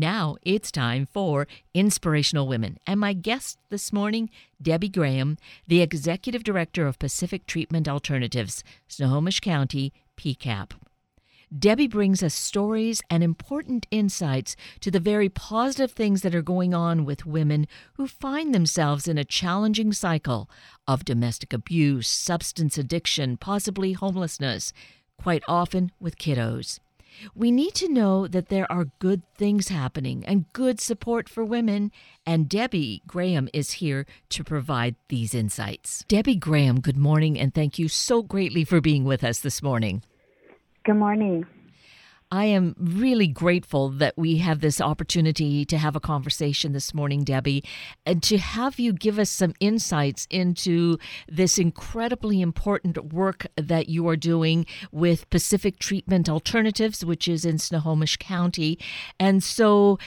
Now it's time for Inspirational Women. And my guest this morning, Debbie Graham, the Executive Director of Pacific Treatment Alternatives, Snohomish County, PCAP. Debbie brings us stories and important insights to the very positive things that are going on with women who find themselves in a challenging cycle of domestic abuse, substance addiction, possibly homelessness, quite often with kiddos. We need to know that there are good things happening and good support for women, and Debbie Graham is here to provide these insights. Debbie Graham, good morning, and thank you so greatly for being with us this morning. Good morning. I am really grateful that we have this opportunity to have a conversation this morning, Debbie, and to have you give us some insights into this incredibly important work that you are doing with Pacific Treatment Alternatives, which is in Snohomish County. And so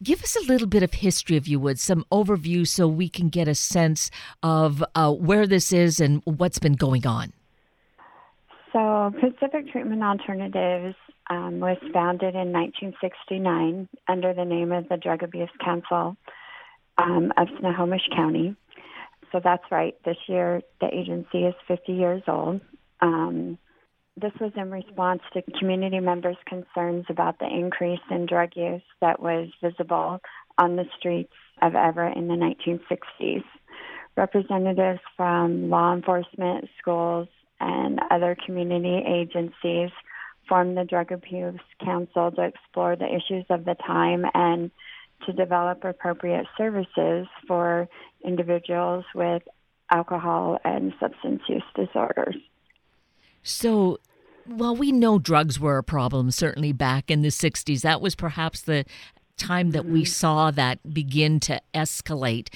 give us a little bit of history, if you would, some overview so we can get a sense of where this is and what's been going on. So Pacific Treatment Alternatives was founded in 1969 under the name of the Drug Abuse Council of Snohomish County. So that's right. This year, the agency is 50 years old. This was in response to community members' concerns about the increase in drug use that was visible on the streets of Everett in the 1960s. Representatives from law enforcement, schools, and other community agencies formed the Drug Abuse Council to explore the issues of the time and to develop appropriate services for individuals with alcohol and substance use disorders. So, well, we know drugs were a problem, certainly back in the 60s. That was perhaps the time that we saw that begin to escalate.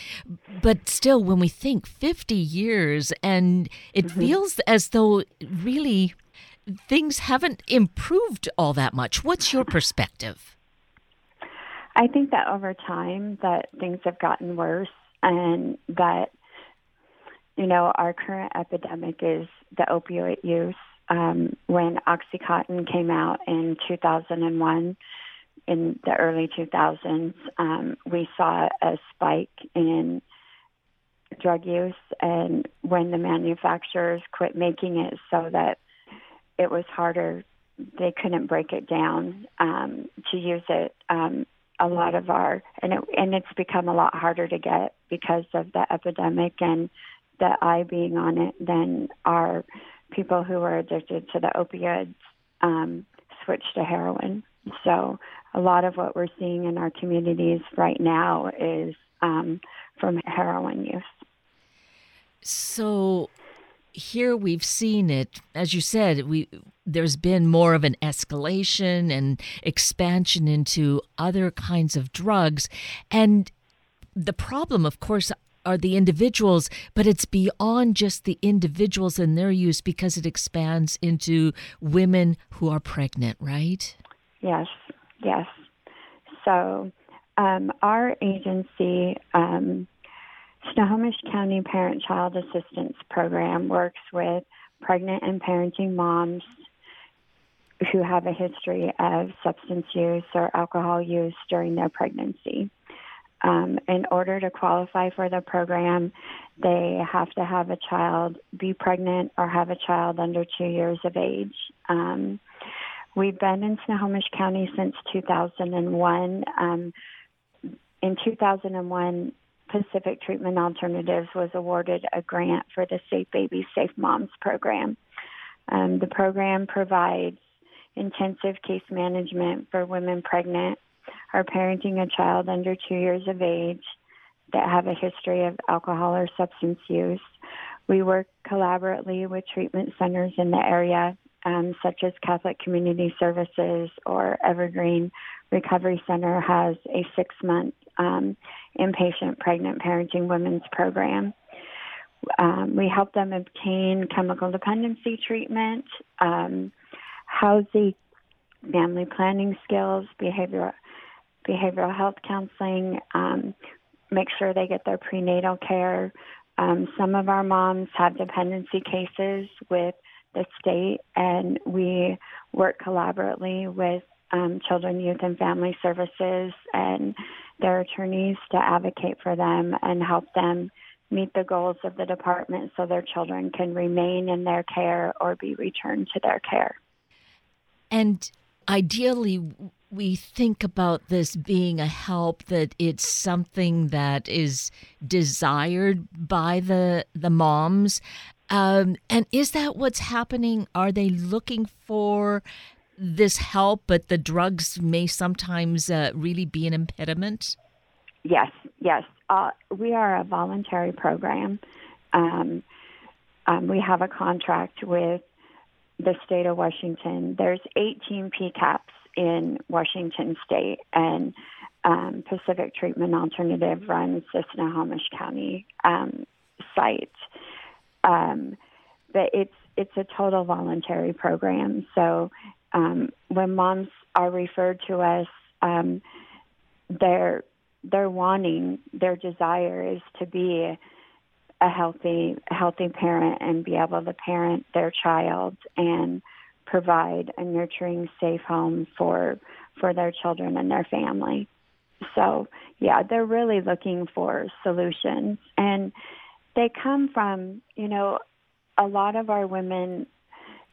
But still, when we think 50 years, and it feels as though really things haven't improved all that much. What's your perspective? I think that over time that things have gotten worse, and that, you know, our current epidemic is the opioid use. When Oxycontin came out in 2001, in the early 2000s, we saw a spike in drug use, and when the manufacturers quit making it so that it was harder, they couldn't break it down to use it. It's become a lot harder to get because of the epidemic and the eye being on it than are people who are addicted to the opioids switched to heroin. So a lot of what we're seeing in our communities right now is from heroin use. So here we've seen it, as you said, there's been more of an escalation and expansion into other kinds of drugs. And the problem, of course, are the individuals, but it's beyond just the individuals and their use because it expands into women who are pregnant, right? Yes. So our agency, Snohomish County Parent-Child Assistance Program, works with pregnant and parenting moms who have a history of substance use or alcohol use during their pregnancy. In order to qualify for the program, they have to have a child be pregnant or have a child under 2 years of age. We've been in Snohomish County since 2001. In 2001, Pacific Treatment Alternatives was awarded a grant for the Safe Babies, Safe Moms program. The program provides intensive case management for women pregnant or parenting a child under 2 years of age that have a history of alcohol or substance use. We work collaboratively with treatment centers in the area, such as Catholic Community Services or Evergreen Recovery Center has a 6-month inpatient pregnant parenting women's program. We help them obtain chemical dependency treatment, housing, family planning skills, behavioral health counseling, make sure they get their prenatal care. Some of our moms have dependency cases with the state, and we work collaboratively with Children, Youth, and Family Services and their attorneys to advocate for them and help them meet the goals of the department so their children can remain in their care or be returned to their care. And ideally, we think about this being a help that it's something that is desired by the moms. And is that what's happening? Are they looking for this help, but the drugs may sometimes really be an impediment? Yes. We are a voluntary program. We have a contract with the state of Washington. There's 18 PCAPs in Washington state, and Pacific Treatment Alternative runs the Snohomish County site. But it's a total voluntary program. So when moms are referred to us, their desire is to be a healthy parent and be able to parent their child and provide a nurturing, safe home for their children and their family. So, yeah, they're really looking for solutions. And they come from, a lot of our women,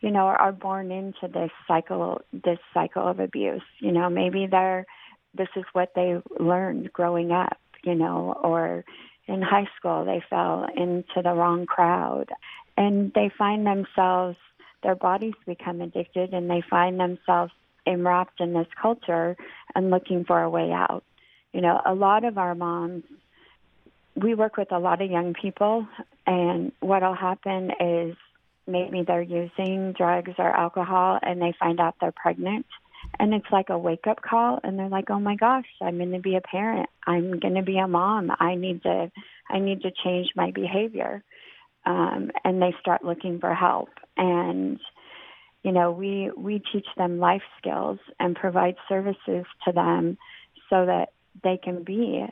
are born into this cycle of abuse. Maybe this is what they learned growing up, or in high school they fell into the wrong crowd, and they find themselves, their bodies become addicted, and they find themselves enwrapped in this culture and looking for a way out. A lot of our moms, we work with a lot of young people, and what'll happen is maybe they're using drugs or alcohol and they find out they're pregnant. And it's like a wake-up call, and they're like, oh, my gosh, I'm going to be a parent. I'm going to be a mom. I need to change my behavior. And they start looking for help. And, we teach them life skills and provide services to them so that they can be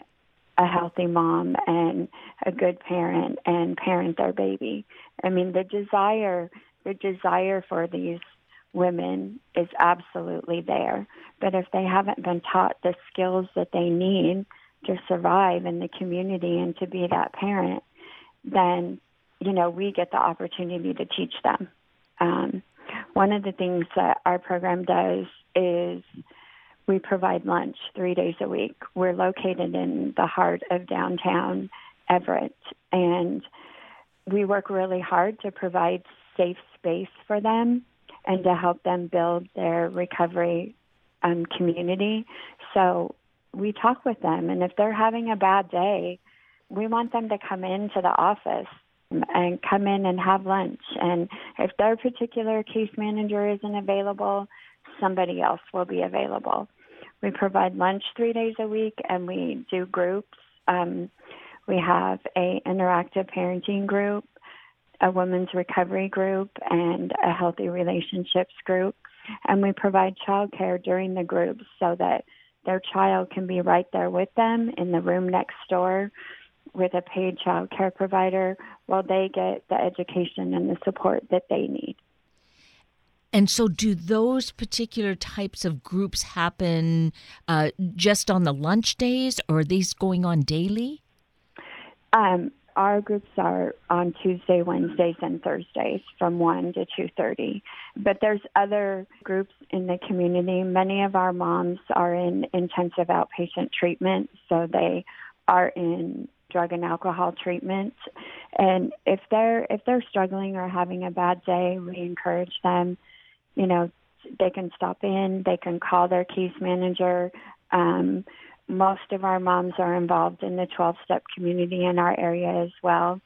a healthy mom and a good parent and parent their baby. I mean, the desire for these women is absolutely there. But if they haven't been taught the skills that they need to survive in the community and to be that parent, then, we get the opportunity to teach them. One of the things that our program does is we provide lunch 3 days a week. We're located in the heart of downtown Everett, and we work really hard to provide safe space for them and to help them build their recovery community. So we talk with them, and if they're having a bad day, we want them to come into the office and come in and have lunch. And if their particular case manager isn't available, somebody else will be available. We provide lunch 3 days a week, and we do groups. We have an interactive parenting group, a women's recovery group, and a healthy relationships group. And we provide childcare during the groups so that their child can be right there with them in the room next door with a paid childcare provider while they get the education and the support that they need. And so do those particular types of groups happen just on the lunch days, or are these going on daily? Our groups are on Tuesday, Wednesdays, and Thursdays from 1 to 2:30. But there's other groups in the community. Many of our moms are in intensive outpatient treatment, so they are in drug and alcohol treatment. And if they're struggling or having a bad day, we encourage them, they can stop in, they can call their case manager. Most of our moms are involved in the 12-step community in our area as well.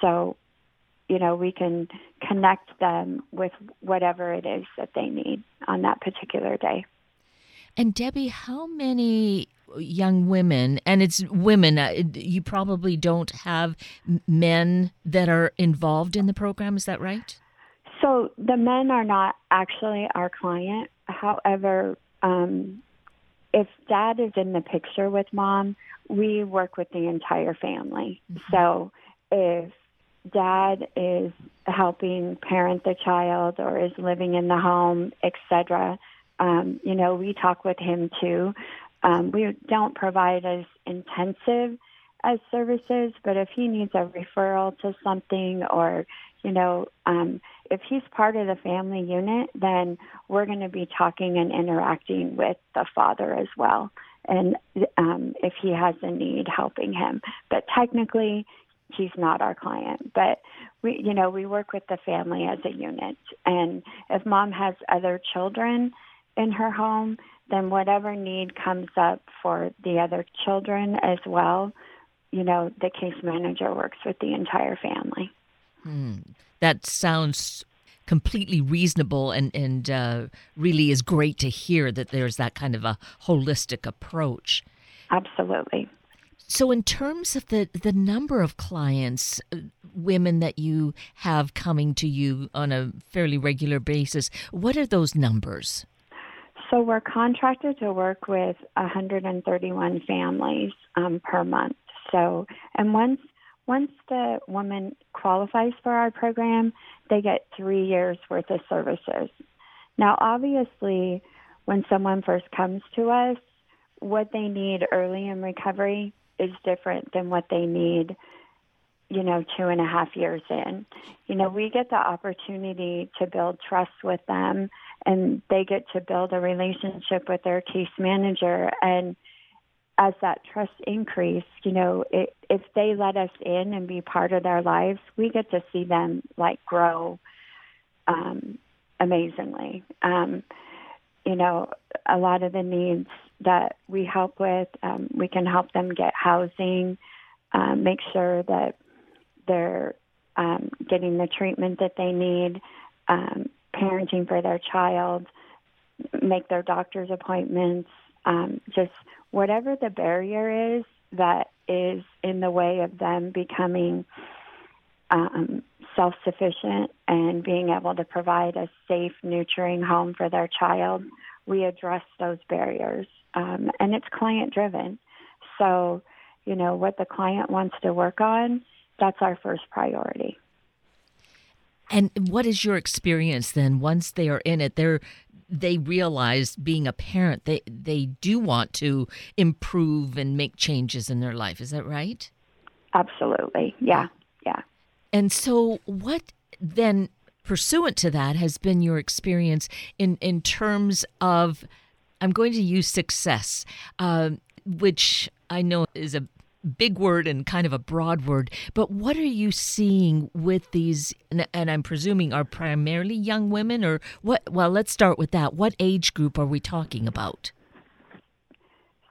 So, we can connect them with whatever it is that they need on that particular day. And Debbie, how many young women, and it's women, you probably don't have men that are involved in the program, is that right? So the men are not actually our client. However, if dad is in the picture with mom, we work with the entire family. Mm-hmm. So if dad is helping parent the child or is living in the home, etc., You know, we talk with him too. We don't provide as intensive as services, but if he needs a referral to something, or, you know, if he's part of the family unit, then we're going to be talking and interacting with the father as well. And if he has a need, helping him. But technically, he's not our client. But we, you know, we work with the family as a unit. And if mom has other children in her home, then whatever need comes up for the other children as well, you know, the case manager works with the entire family. That sounds completely reasonable, and really is great to hear that there's that kind of a holistic approach. Absolutely. So in terms of the number of clients, women that you have coming to you on a fairly regular basis, what are those numbers? So we're contracted to work with 131 families per month. So, and once the woman qualifies for our program, they get 3 years worth of services. Now, obviously, when someone first comes to us, what they need early in recovery is different than what they need, you know, 2.5 years in. You know, we get the opportunity to build trust with them, and they get to build a relationship with their case manager. And as that trust increase, you know, if they let us in and be part of their lives, we get to see them, like, grow amazingly. You know, a lot of the needs that we help with, we can help them get housing, make sure that they're getting the treatment that they need, parenting for their child, make their doctor's appointments, just whatever the barrier is that is in the way of them becoming self-sufficient and being able to provide a safe, nurturing home for their child, we address those barriers. And it's client-driven. So, you know, what the client wants to work on, that's our first priority. And what is your experience then once they are in it? They realize, being a parent, they do want to improve and make changes in their life. Is that right? Absolutely. Yeah. Yeah. And so what then, pursuant to that, has been your experience in terms of, I'm going to use success, which I know is a big word and kind of a broad word, but what are you seeing with these, and I'm presuming are primarily young women, or what? Well, let's start with that. What age group are we talking about?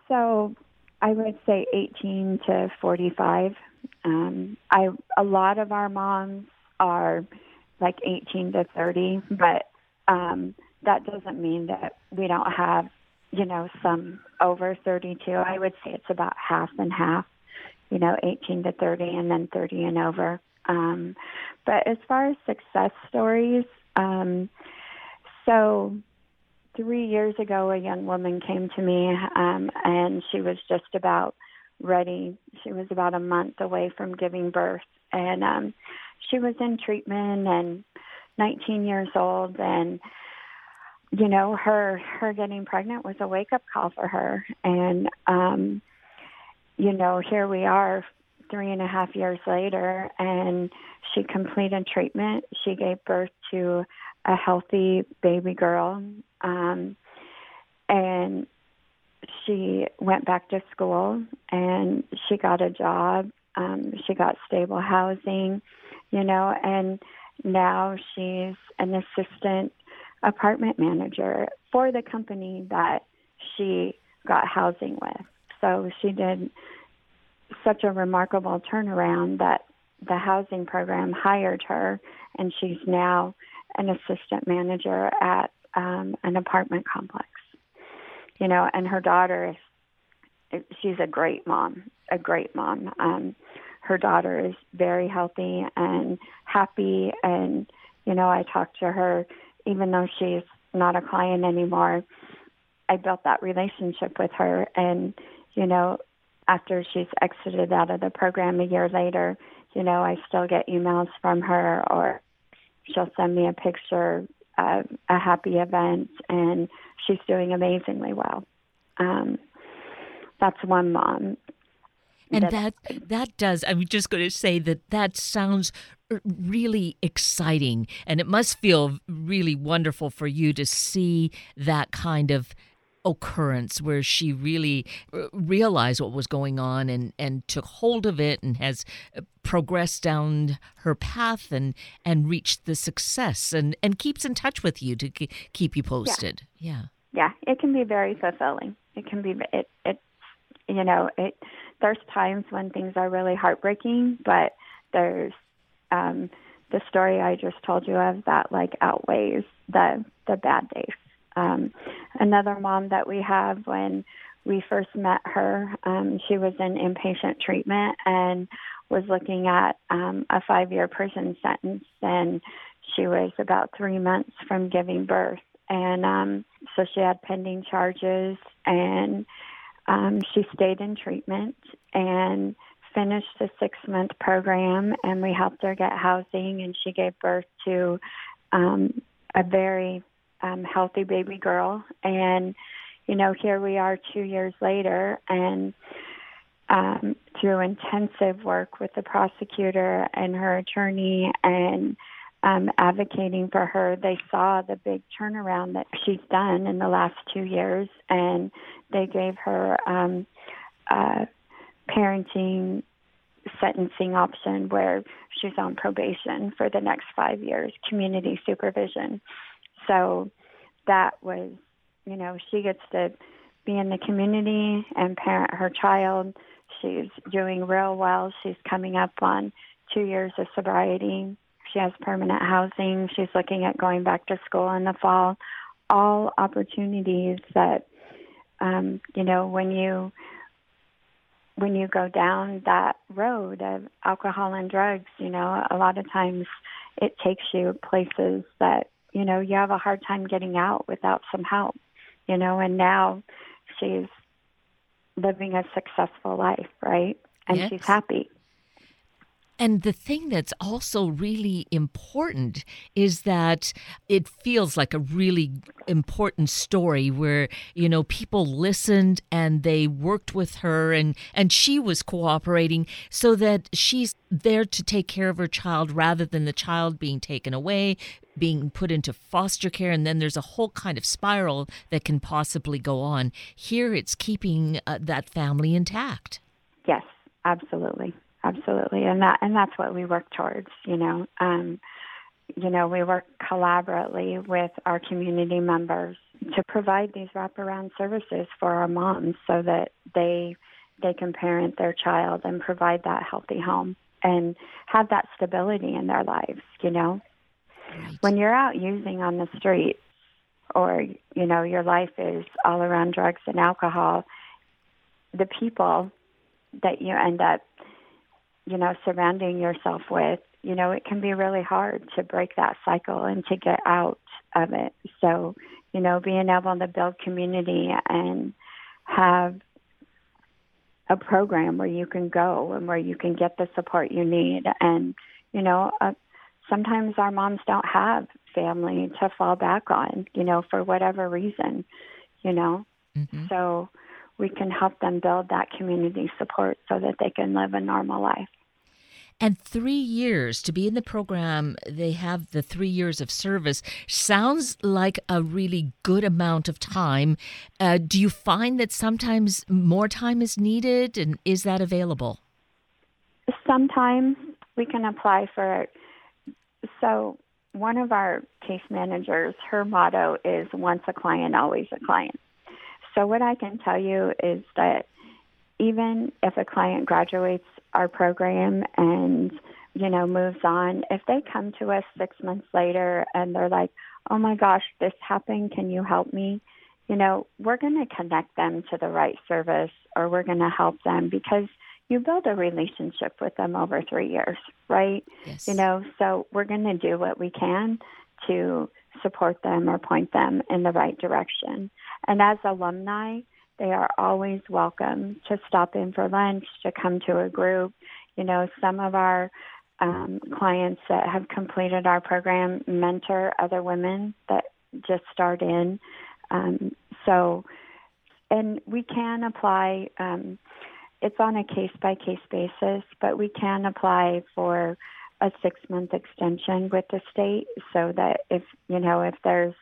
So I would say 18 to 45. A lot of our moms are like 18 to 30, but that doesn't mean that we don't have, you know, some over 32. I would say it's about half and half. You know, 18 to 30 and then 30 and over. But as far as success stories, so 3 years ago, a young woman came to me and she was just about ready. She was about a month away from giving birth. And she was in treatment and 19 years old. And, you know, her getting pregnant was a wake-up call for her. And, you know, here we are 3.5 years later, and she completed treatment. She gave birth to a healthy baby girl, and she went back to school, and she got a job. She got stable housing, you know, and now she's an assistant apartment manager for the company that she got housing with. So she did such a remarkable turnaround that the housing program hired her, and she's now an assistant manager at an apartment complex. You know, and her daughter, she's a great mom. Her daughter is very healthy and happy, and, you know, I talked to her, even though she's not a client anymore, I built that relationship with her, and, you know, after she's exited out of the program a year later, you know, I still get emails from her, or she'll send me a picture a happy event, and she's doing amazingly well. That's one mom. And that does, I'm just going to say that sounds really exciting, and it must feel really wonderful for you to see that kind of occurrence where she really realized what was going on and took hold of it and has progressed down her path and reached the success and keeps in touch with you to keep you posted. Yeah, it can be very fulfilling. It can be, there's times when things are really heartbreaking, but there's the story I just told you of that outweighs the bad days. Another mom that we have, when we first met her, she was in inpatient treatment and was looking at a 5-year prison sentence, and she was about 3 months from giving birth. And so she had pending charges, and she stayed in treatment and finished the 6-month program, and we helped her get housing, and she gave birth to a very healthy baby girl. And, here we are 2 years later, and through intensive work with the prosecutor and her attorney and advocating for her, they saw the big turnaround that she's done in the last 2 years, and they gave her a parenting sentencing option where she's on probation for the next 5 years, community supervision. So that was, she gets to be in the community and parent her child. She's doing real well. She's coming up on 2 years of sobriety. She has permanent housing. She's looking at going back to school in the fall. All opportunities that, when you go down that road of alcohol and drugs, a lot of times it takes you places that, you have a hard time getting out without some help, and now she's living a successful life, right? And yes. She's happy. And the thing that's also really important is that it feels like a really important story where, people listened and they worked with her and she was cooperating so that she's there to take care of her child rather than the child being taken away, being put into foster care. And then there's a whole kind of spiral that can possibly go on. Here it's keeping that family intact. Yes, absolutely. Absolutely. And that's what we work towards, we work collaboratively with our community members to provide these wraparound services for our moms so that they can parent their child and provide that healthy home and have that stability in their lives, Right. When you're out using on the street or, your life is all around drugs and alcohol, the people that you end up surrounding yourself with, it can be really hard to break that cycle and to get out of it. So, being able to build community and have a program where you can go and where you can get the support you need. And, sometimes our moms don't have family to fall back on, for whatever reason, Mm-hmm. So we can help them build that community support so that they can live a normal life. And 3 years to be in the program, they have the 3 years of service. Sounds like a really good amount of time. Do you find that sometimes more time is needed, and is that available? Sometimes we can apply for it. So one of our case managers, her motto is once a client, always a client. So what I can tell you is that even if a client graduates our program and, moves on, if they come to us 6 months later and they're like, oh, my gosh, this happened, can you help me? We're going to connect them to the right service, or we're going to help them, because you build a relationship with them over 3 years, right? Yes. So we're going to do what we can to support them or point them in the right direction. And as alumni, they are always welcome to stop in for lunch, to come to a group. Some of our clients that have completed our program mentor other women that just start in. And we can apply, it's on a case-by-case basis, but we can apply for a 6-month extension with the state so that if there's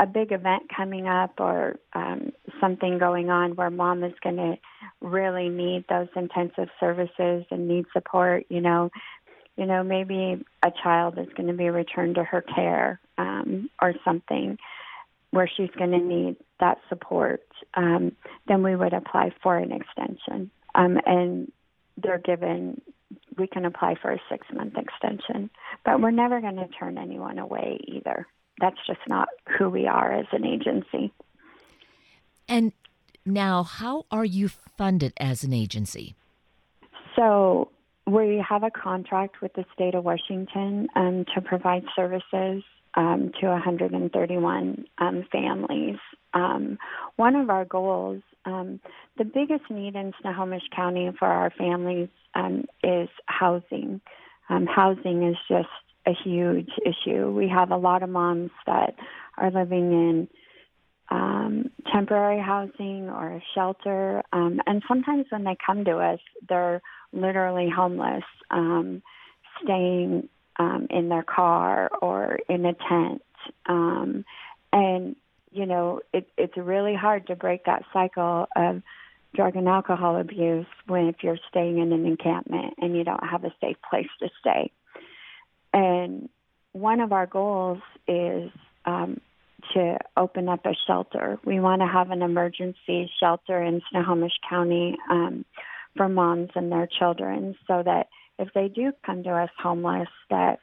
a big event coming up or something going on where mom is going to really need those intensive services and need support, maybe a child is going to be returned to her care or something where she's going to need that support, then we would apply for an extension. And they're given, we can apply for a 6-month extension. But we're never going to turn anyone away either. That's just not who we are as an agency. And now, how are you funded as an agency? So we have a contract with the state of Washington to provide services to 131 families. One of our goals, the biggest need in Snohomish County for our families is housing. Housing is just a huge issue. We have a lot of moms that are living in temporary housing or a shelter, and sometimes when they come to us, they're literally homeless, staying in their car or in a tent. It's really hard to break that cycle of drug and alcohol abuse when if you're staying in an encampment and you don't have a safe place to stay. And one of our goals is to open up a shelter. We want to have an emergency shelter in Snohomish County for moms and their children so that if they do come to us homeless, that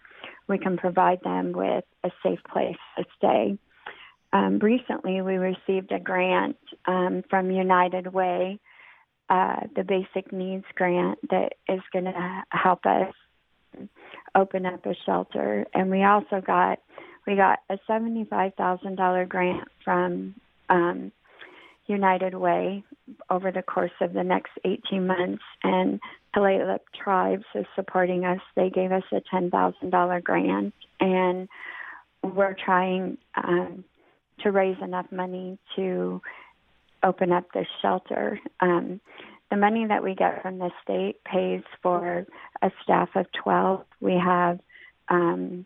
we can provide them with a safe place to stay. Recently, we received a grant from United Way, the Basic Needs Grant, that is going to help us open up a shelter. And we also got a $75,000 grant from United Way over the course of the next 18 months. And Tulalip Tribes is supporting us. They gave us a $10,000 grant, and we're trying to raise enough money to open up this shelter. The money that we get from the state pays for a staff of 12. We have 8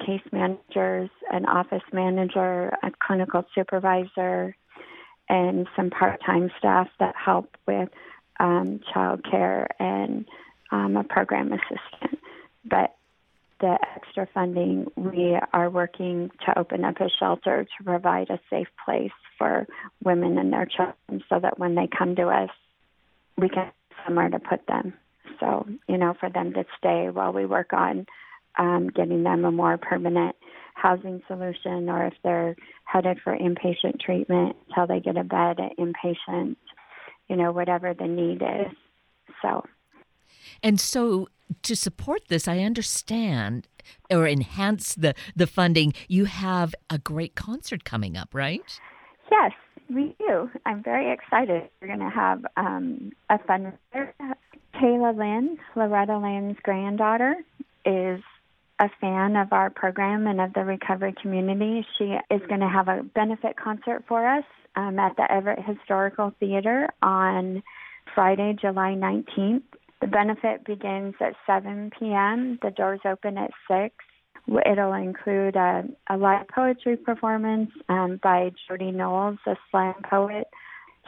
case managers, an office manager, a clinical supervisor, and some part-time staff that help with child care and a program assistant. But the extra funding, we are working to open up a shelter to provide a safe place for women and their children so that when they come to us, we can have somewhere to put them. So, for them to stay while we work on getting them a more permanent housing solution, or if they're headed for inpatient treatment, until they get a bed at inpatient, whatever the need is. So. And so to support this, I understand, or enhance the funding, you have a great concert coming up, right? Yes, we do. I'm very excited. We're going to have a fundraiser. Kayla Lynn, Loretta Lynn's granddaughter, is a fan of our program and of the recovery community. She is going to have a benefit concert for us at the Everett Historical Theater on Friday, July 19th. The benefit begins at 7 p.m. The doors open at 6. It'll include a live poetry performance by Jordy Knowles, a slam poet.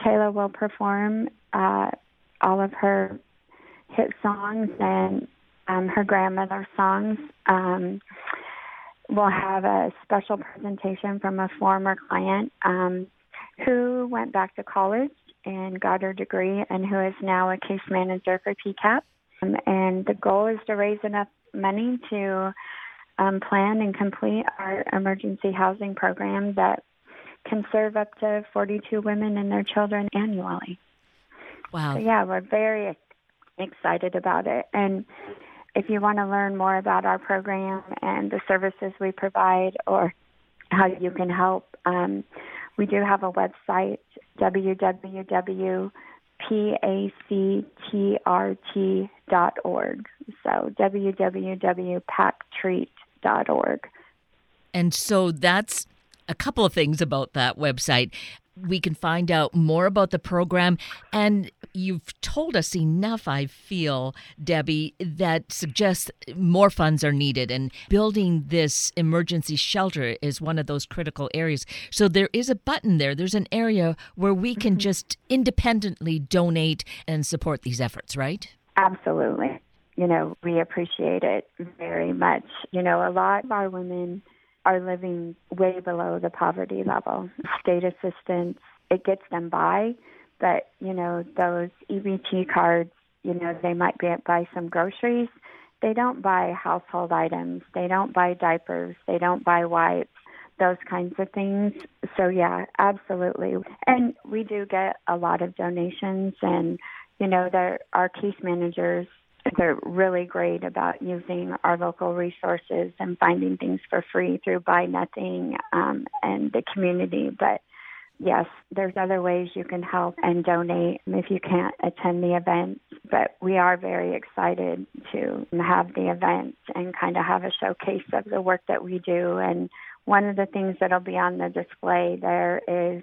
Kayla will perform all of her hit songs and her grandmother's songs. We'll have a special presentation from a former client who went back to college and got her degree and who is now a case manager for PCAP. And the goal is to raise enough money to plan and complete our emergency housing program that can serve up to 42 women and their children annually. Wow. So yeah, we're very excited about it. And if you want to learn more about our program and the services we provide or how you can help, we do have a website, www.pactrt.org. so www.pactreat.org. And so that's a couple of things about that website. We can find out more about the program. And you've told us enough, I feel, Debbie, that suggests more funds are needed. And building this emergency shelter is one of those critical areas. So there is a button there. There's an area where we can just independently donate and support these efforts, right? Absolutely. You know, we appreciate it very much. You know, a lot of our women are living way below the poverty level. State assistance, it gets them by, but, you know, those EBT cards, you know, they might buy some groceries. They don't buy household items. They don't buy diapers. They don't buy wipes, those kinds of things. So, yeah, absolutely. And we do get a lot of donations, and, you know, our case managers, they're really great about using our local resources and finding things for free through Buy Nothing and the community. But, yes, there's other ways you can help and donate if you can't attend the event. But we are very excited to have the event and kind of have a showcase of the work that we do. And one of the things that will be on the display there is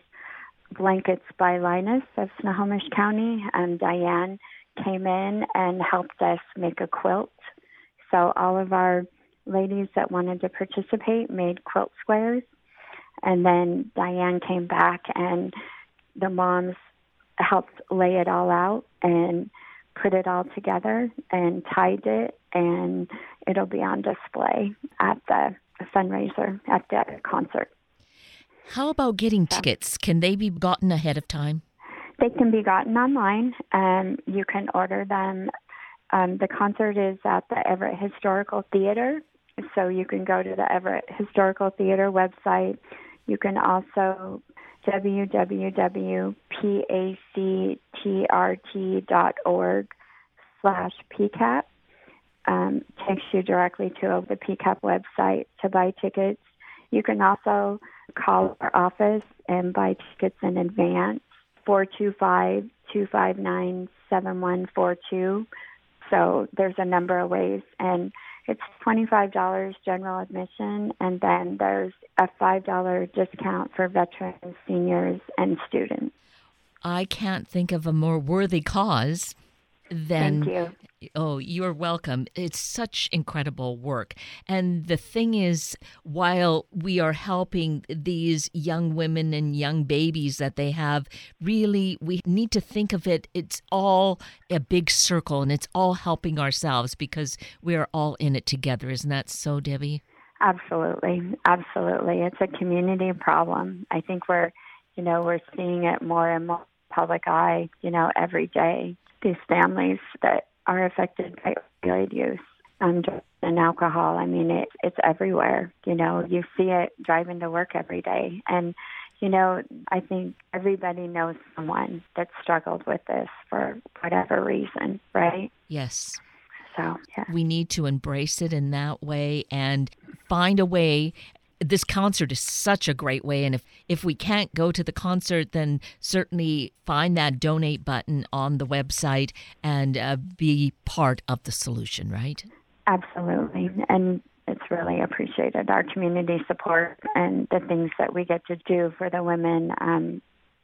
Blankets by Linus of Snohomish County, Diane came in and helped us make a quilt. So all of our ladies that wanted to participate made quilt squares. And then Diane came back and the moms helped lay it all out and put it all together and tied it. And it'll be on display at the fundraiser, at the concert. How about getting tickets? Can they be gotten ahead of time? They can be gotten online. You can order them. The concert is at the Everett Historical Theater, so you can go to the Everett Historical Theater website. You can also www.pactrt.org/PCAP. Takes you directly to the PCAP website to buy tickets. You can also call our office and buy tickets in advance. 425-259-7142. So there's a number of ways, and it's $25 general admission, and then there's a $5 discount for veterans, seniors, and students. I can't think of a more worthy cause than... Thank you. Oh, you're welcome. It's such incredible work. And the thing is, while we are helping these young women and young babies that they have, really, we need to think of it, it's all a big circle and it's all helping ourselves because we are all in it together. Isn't that so, Debbie? Absolutely. Absolutely. It's a community problem. I think we're seeing it more and more public eye, every day. These families that are affected by opioid use and alcohol, I mean, it's everywhere. You see it driving to work every day. And, I think everybody knows someone that struggled with this for whatever reason, right? Yes. So, yeah. We need to embrace it in that way and find a way. This concert is such a great way. And if we can't go to the concert, then certainly find that donate button on the website and be part of the solution, right? Absolutely. And it's really appreciated, our community support and the things that we get to do for the women.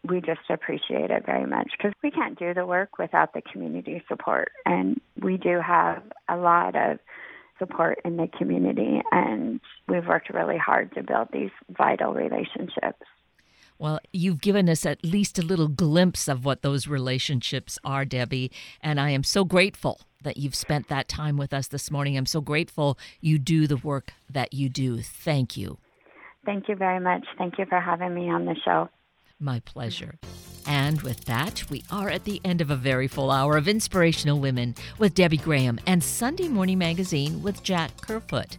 We just appreciate it very much because we can't do the work without the community support. And we do have a lot of support in the community, and we've worked really hard to build these vital relationships. Well, you've given us at least a little glimpse of what those relationships are, Debbie, and I am so grateful that you've spent that time with us this morning. I'm so grateful you do the work that you do. Thank you. Thank you very much. Thank you for having me on the show. My pleasure. And with that, we are at the end of a very full hour of Inspirational Women with Debbie Graham and Sunday Morning Magazine with Jack Kerfoot.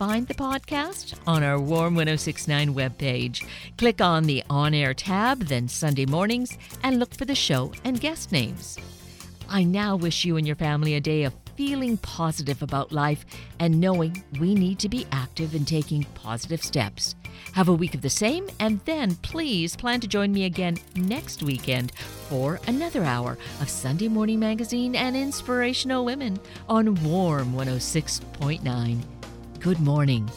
find the podcast on our Warm 106.9 webpage. Click on the on-air tab, then Sunday mornings, and look for the show and guest names. I now wish you and your family a day of feeling positive about life and knowing we need to be active in taking positive steps. Have a week of the same, and then please plan to join me again next weekend for another hour of Sunday Morning Magazine and Inspirational Women on Warm 106.9. Good morning.